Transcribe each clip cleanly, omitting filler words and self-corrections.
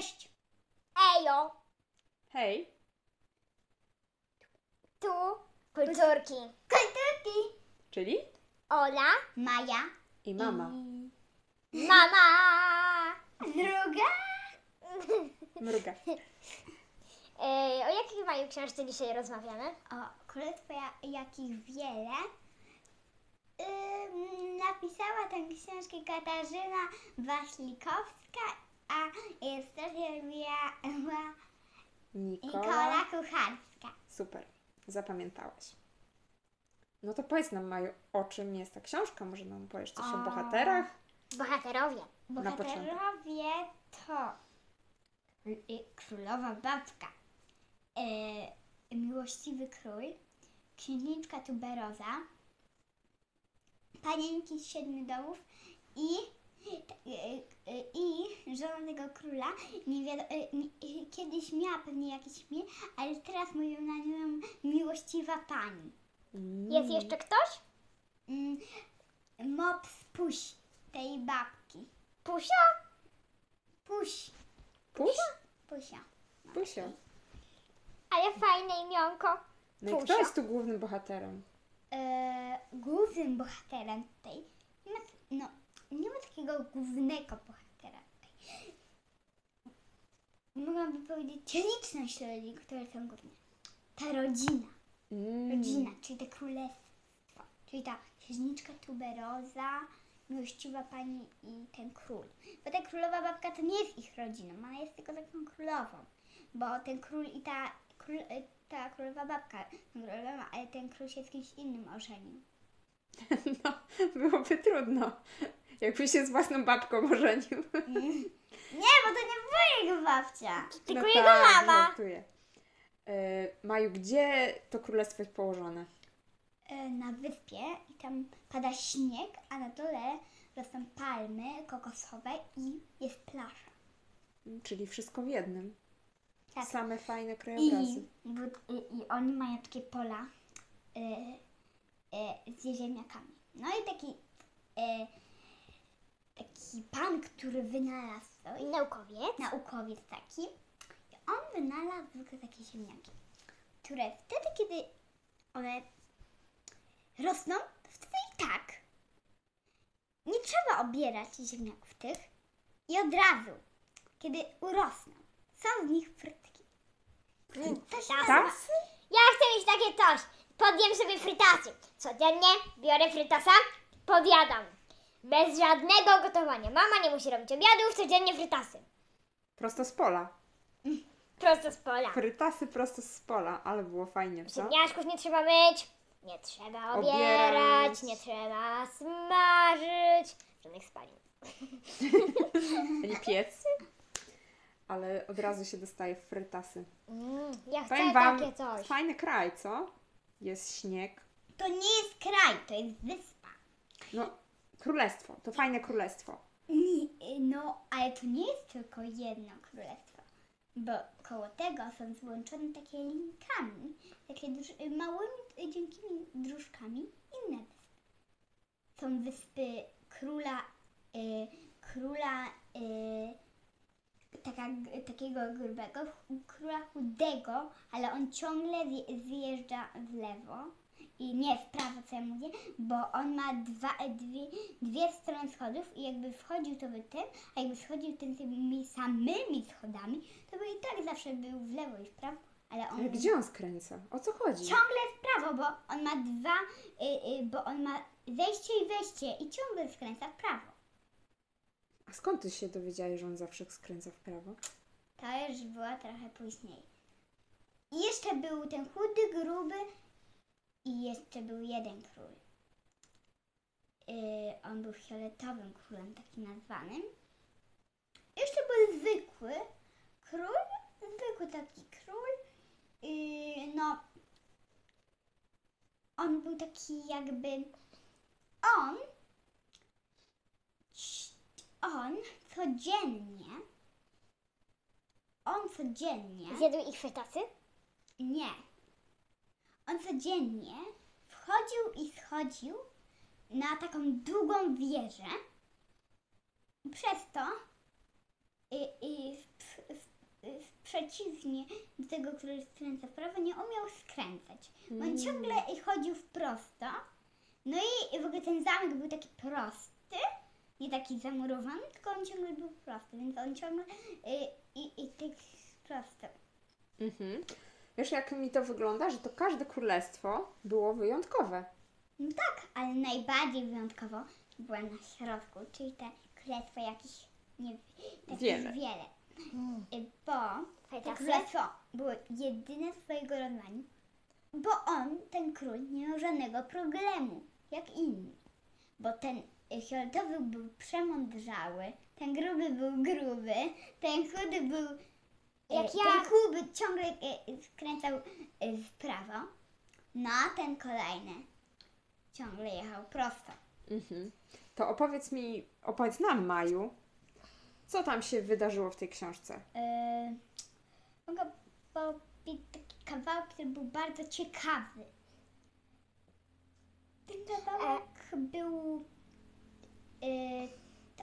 Cześć! Ejo! Hej! Tu kulturki. Kulturki! Czyli? Ola, Maja i mama. I... Mama! Druga! Mruga. O jakiej Maju książce dzisiaj rozmawiamy? O Królestwa jakich wiele. Napisała tę książkę Katarzyna Wasilkowska, a historię miała Nikola Kucharska. Super, zapamiętałaś. No to powiedz nam, Maju, o czym jest ta książka? Może nam powiesz coś o bohaterach? Bohaterowie. Bohaterowie to królowa babka, miłościwy król, księżniczka tuberoza, panienki z 7 domów i żona tego króla. Nie wiadomo, kiedyś miała pewnie jakieś imię, ale teraz mówią na nią miłościwa pani. Jest jeszcze ktoś? Mops Puś tej babki. Pusia? Puś. Pusia? Pusia. Pusia. Ale fajne imionko. No i kto jest tu głównym bohaterem? Głównym bohaterem tutaj nie ma takiego głównego bohatera tutaj. Mogłabym powiedzieć liczność ludzi, które są główne. Ta rodzina. Rodzina, czyli to królestwo. Czyli ta księżniczka tuberoza, miłościwa pani i ten król. Bo ta królowa babka to nie jest ich rodziną, ona jest tylko taką królową. Bo ten król i ta królowa babka, ale ten król się z kimś innym ożenił. No, byłoby trudno, jakby się z własną babką ożenił. Nie, bo to nie była jego babcia, tylko jego mama. Maju, gdzie to królestwo jest położone? Na wyspie i tam pada śnieg, a na dole rosną palmy kokosowe i jest plaża. Czyli wszystko w jednym. Tak. Same fajne krajobrazy. I oni mają takie pola z ziemniakami. No i taki pan, który wynalazł to. Naukowiec taki. I on wynalazł zwykle takie ziemniaki, które wtedy, kiedy one rosną, to wtedy i tak nie trzeba obierać ziemniaków tych i od razu, kiedy urosną, są z nich frytki. Ja chcę mieć takie coś. Podjem sobie frytasy. Codziennie biorę frytasa, podjadam. Bez żadnego gotowania. Mama nie musi robić obiadów, codziennie frytasy. Prosto z pola. Prosto z pola. Frytasy prosto z pola, ale było fajnie, co? Ziemniaczków nie trzeba myć, nie trzeba obierać, nie trzeba smażyć. Żadnych spalin. Ani piec. Ale od razu się dostaje frytasy. Ja chcę takie coś. Fajny kraj, co? Jest śnieg. To nie jest kraj, to jest wyspa. No, królestwo. To fajne królestwo. No, ale to nie jest tylko jedno królestwo. Bo koło tego są złączone takie linkami. Takie małymi, dzienkimi dróżkami inne wyspy. Są wyspy takiego grubego, króla chudego, ale on ciągle zjeżdża w lewo i nie w prawo, co ja mówię, bo on ma dwie strony schodów i jakby wchodził, to by tym, a jakby schodził tymi samymi schodami, to by i tak zawsze był w lewo i w prawo, ale on... Ale gdzie on skręca? O co chodzi? Ciągle w prawo, bo on ma zejście i wejście i ciągle skręca w prawo. A skąd ty się dowiedziałeś, że on zawsze skręca w prawo? To już była trochę później. I jeszcze był ten chudy, gruby i jeszcze był jeden król. On był fioletowym królem, takim nazwanym. Jeszcze był zwykły król, no, on był taki jakby... On codziennie... Zjadł ich frytasy? Nie. On codziennie wchodził i schodził na taką długą wieżę. Przez to przeciwnie do tego, który skręca w prawo, nie umiał skręcać. On ciągle chodził w prosto. No i w ogóle ten zamek był taki prosty, nie taki zamurowany, tylko on ciągle był prosty, więc on ciągle i tak prosto. Mhm. Wiesz, jak mi to wygląda, że to każde królestwo było wyjątkowe. No tak, ale najbardziej wyjątkowo była na środku, czyli te królestwo jakich wiele. Bo to królestwo było jedyne swojego rodzaju, bo on, ten król, nie miał żadnego problemu, jak inni. Bo ten fioletowy był przemądrzały, ten gruby był gruby, ten chudy był... Ten chudy ciągle skręcał w prawo, no a ten kolejny ciągle jechał prosto. Mhm. To opowiedz nam, Maju, co tam się wydarzyło w tej książce? Mogę powiedzieć taki kawałek, który był bardzo ciekawy. Ten kawałek był...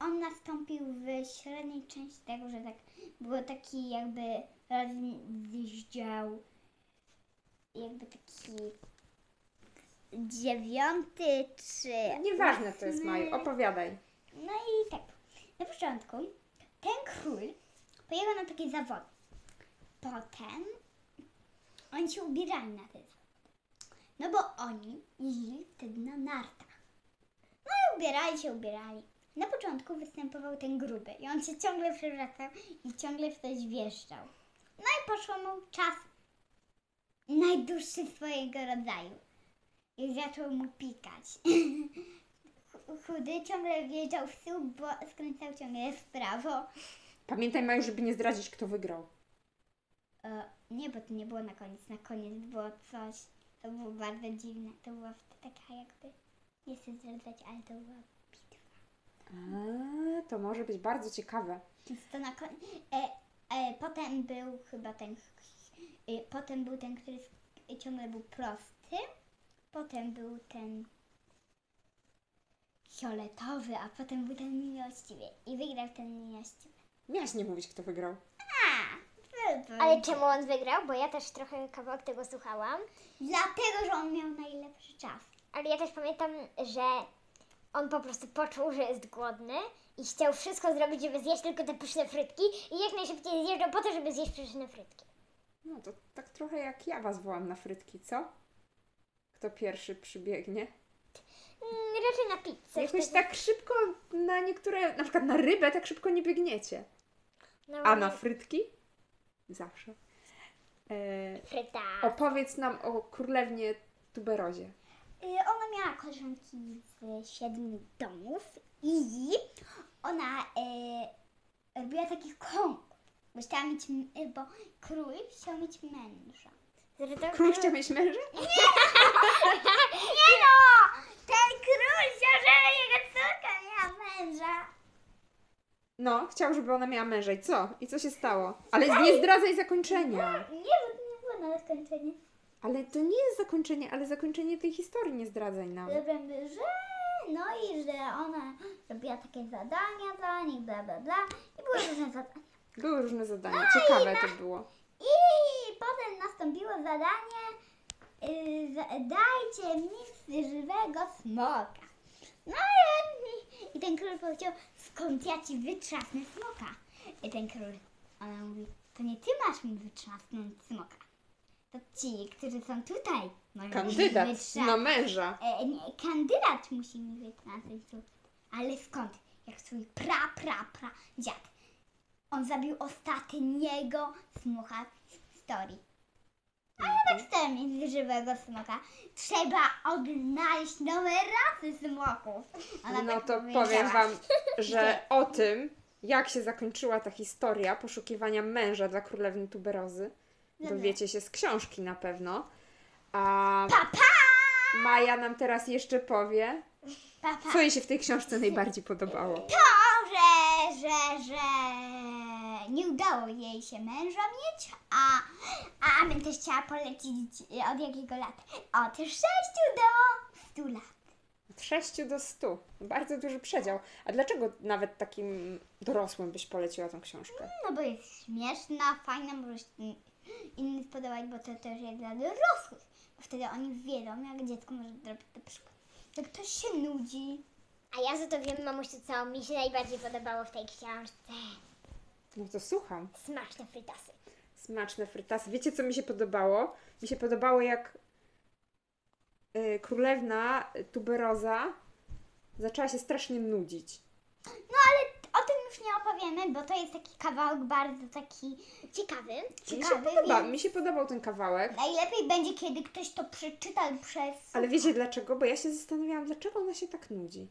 on nastąpił w średniej części tego, że tak było taki jakby rozdział, jakby taki... 9 czy... Nieważne to jest, Maju, opowiadaj. No i tak, na początku ten król pojechał na takie zawody. Potem oni się ubierali na te zawody. No bo oni jeździli wtedy na nartach. No i ubierali się. Na początku występował ten gruby i on się ciągle przewracał i ciągle w coś wjeżdżał. No i poszło mu czas najdłuższy swojego rodzaju. I zaczął mu pikać. Chudy ciągle wjeżdżał w tył, bo skręcał ciągle w prawo. Pamiętaj, Maju, żeby nie zdradzić, kto wygrał. Nie, bo to nie było na koniec. Na koniec było coś, to było bardzo dziwne. To była taka jakby, nie chcę zdradzać, ale to była bitwa. To może być bardzo ciekawe. To na koniec. Potem był chyba ten... potem był ten, który ciągle był prosty. Potem był ten fioletowy, a potem był ten miłościwy. I wygrał ten miłościwy. Miałaś nie mówić, kto wygrał. Ale czemu on wygrał? Bo ja też trochę kawałek tego słuchałam. Dlatego, że on miał najlepszy czas. Ale ja też pamiętam, że on po prostu poczuł, że jest głodny i chciał wszystko zrobić, żeby zjeść tylko te pyszne frytki i jak najszybciej zjeżdżał po to, żeby zjeść pyszne frytki. No to tak trochę jak ja was wołam na frytki, co? Kto pierwszy przybiegnie? Raczej na pizzę. Jakoś wtedy. Tak szybko na niektóre, na przykład na rybę, tak szybko nie biegniecie. No, a na frytki? Zawsze. Fryta. Opowiedz nam o królewnie Tuberozie. Ona miała koleżanki z 7 domów i ona robiła taki konkurs. Bo chciała mieć, bo król chciał mieć męża. Król chciał mieć męża? Nie! Nie no! Ten król chciał, żeby jego córka miała męża. No, chciał, żeby ona miała męża. I co? I co się stało? Ale nie zdradzaj zakończenia. Nie, bo to nie było na zakończenie. Ale to nie jest zakończenie, ale zakończenie tej historii nie zdradzaj nam. Dobra, że... No i że ona robiła takie zadania dla nich, bla, bla, bla. I były różne zadania. Były różne zadania. No ciekawe to było. I potem nastąpiło zadanie, dajcie mi żywego smoka. No i ten król powiedział, skąd ja ci wytrzasnę smoka? I ten król, ona mówi, to nie ty masz mi wytrzasnąć smoka. To ci, którzy są tutaj. Kandydat na męża. Kandydat musi mi wytrzasnąć smoka. Ale skąd? Jak swój pra dziad. On zabił ostatniego smoka w historii. A ja tak chcę mieć żywego smoka. Trzeba odnaleźć nowe rasy smoków. No to powiem wam, że o tym, jak się zakończyła ta historia poszukiwania męża dla królewny Tuberozy, dowiecie się z książki na pewno. A Maja nam teraz jeszcze powie, co jej się w tej książce najbardziej podobało. To, że nie udało jej się męża mieć, a bym też chciała polecić od jakiego lata? Od 6 do 100 lat. od 6 do 100. Bardzo duży przedział. A dlaczego nawet takim dorosłym byś poleciła tą książkę? No bo jest śmieszna, fajna, może się innym spodobać, bo to też jest dla dorosłych. Bo wtedy oni wiedzą, jak dziecko może zrobić na przykład. Jak ktoś się nudzi. A ja za to wiem, mamusiu, co mi się najbardziej podobało w tej książce. No to słucham. Smaczne frytasy. Smaczne frytasy. Wiecie, co mi się podobało? Mi się podobało, jak królewna tuberoza zaczęła się strasznie nudzić. No ale o tym już nie opowiemy, bo to jest taki kawałek bardzo taki ciekawy. Mi się podobał ten kawałek. Najlepiej będzie, kiedy ktoś to przeczyta przez... Ale wiecie dlaczego? Bo ja się zastanawiałam, dlaczego ona się tak nudzi.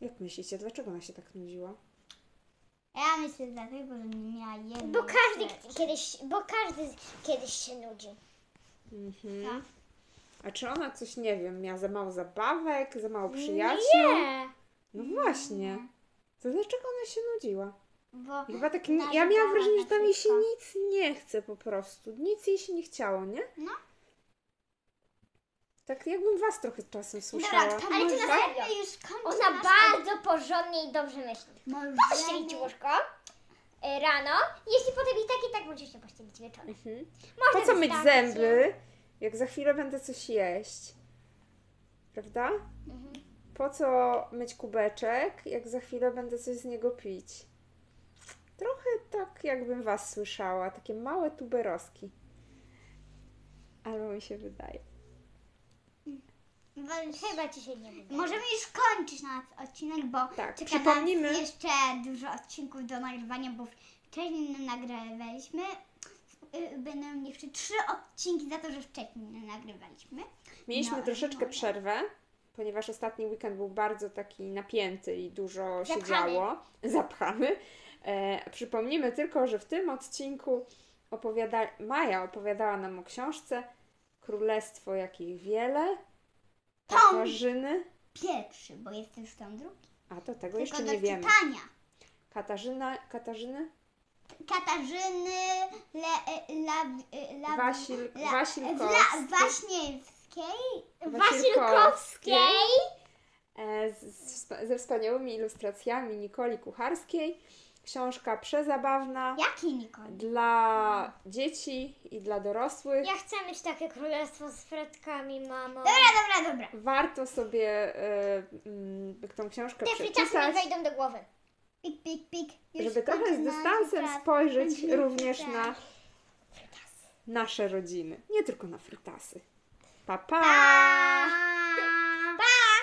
Jak myślicie, dlaczego ona się tak nudziła? Ja myślę dlatego, że nie miała jednej... Bo każdy kiedyś się nudzi. Mhm. Tak? A czy ona coś, nie wiem, miała za mało zabawek, za mało przyjaciół? Nie! No właśnie. To dlaczego ona się nudziła? Bo chyba tak nie... Ja miałam wrażenie, że tam jej się nic nie chce po prostu. Nic jej się nie chciało, nie? No. Tak jakbym was trochę czasem słyszała. Dobra, ale ty na serio już kończy. Ona bardzo porządnie i dobrze myśli. Pościelić łóżko rano, jeśli potem i tak musisz się pościelić wieczorem. Po co myć zęby, jak za chwilę będę coś jeść? Prawda? Po co myć kubeczek, jak za chwilę będę coś z niego pić? Trochę tak jakbym was słyszała, takie małe tuberoski. Albo mi się wydaje. Chyba ci się nie wydaje. Możemy już kończyć nasz odcinek, bo tak, czeka nas jeszcze dużo odcinków do nagrywania, bo wcześniej nagrywaliśmy. Będą jeszcze 3 odcinki za to, że wcześniej nagrywaliśmy. Mieliśmy troszeczkę przerwę, ponieważ ostatni weekend był bardzo taki napięty i dużo się działo. Zapchamy. Przypomnimy tylko, że w tym odcinku Maja opowiadała nam o książce Królestwo jakich wiele. Katarzyny. Pierwszy, bo jest już tom drugi. A to tego jeszcze nie wiemy. Tylko do czytania. Katarzyny Wasilkowskiej. Ze wspaniałymi ilustracjami Nikoli Kucharskiej. Książka przezabawna. Dla dzieci i dla dorosłych. Ja chcę mieć takie królestwo z frytkami, mamo. Dobra. Warto sobie tą książkę przeczytać. Te frytasy mi wejdą do głowy. Pik. Żeby trochę z dystansem spojrzeć również na nasze rodziny. Nie tylko na frytasy. Pa, pa!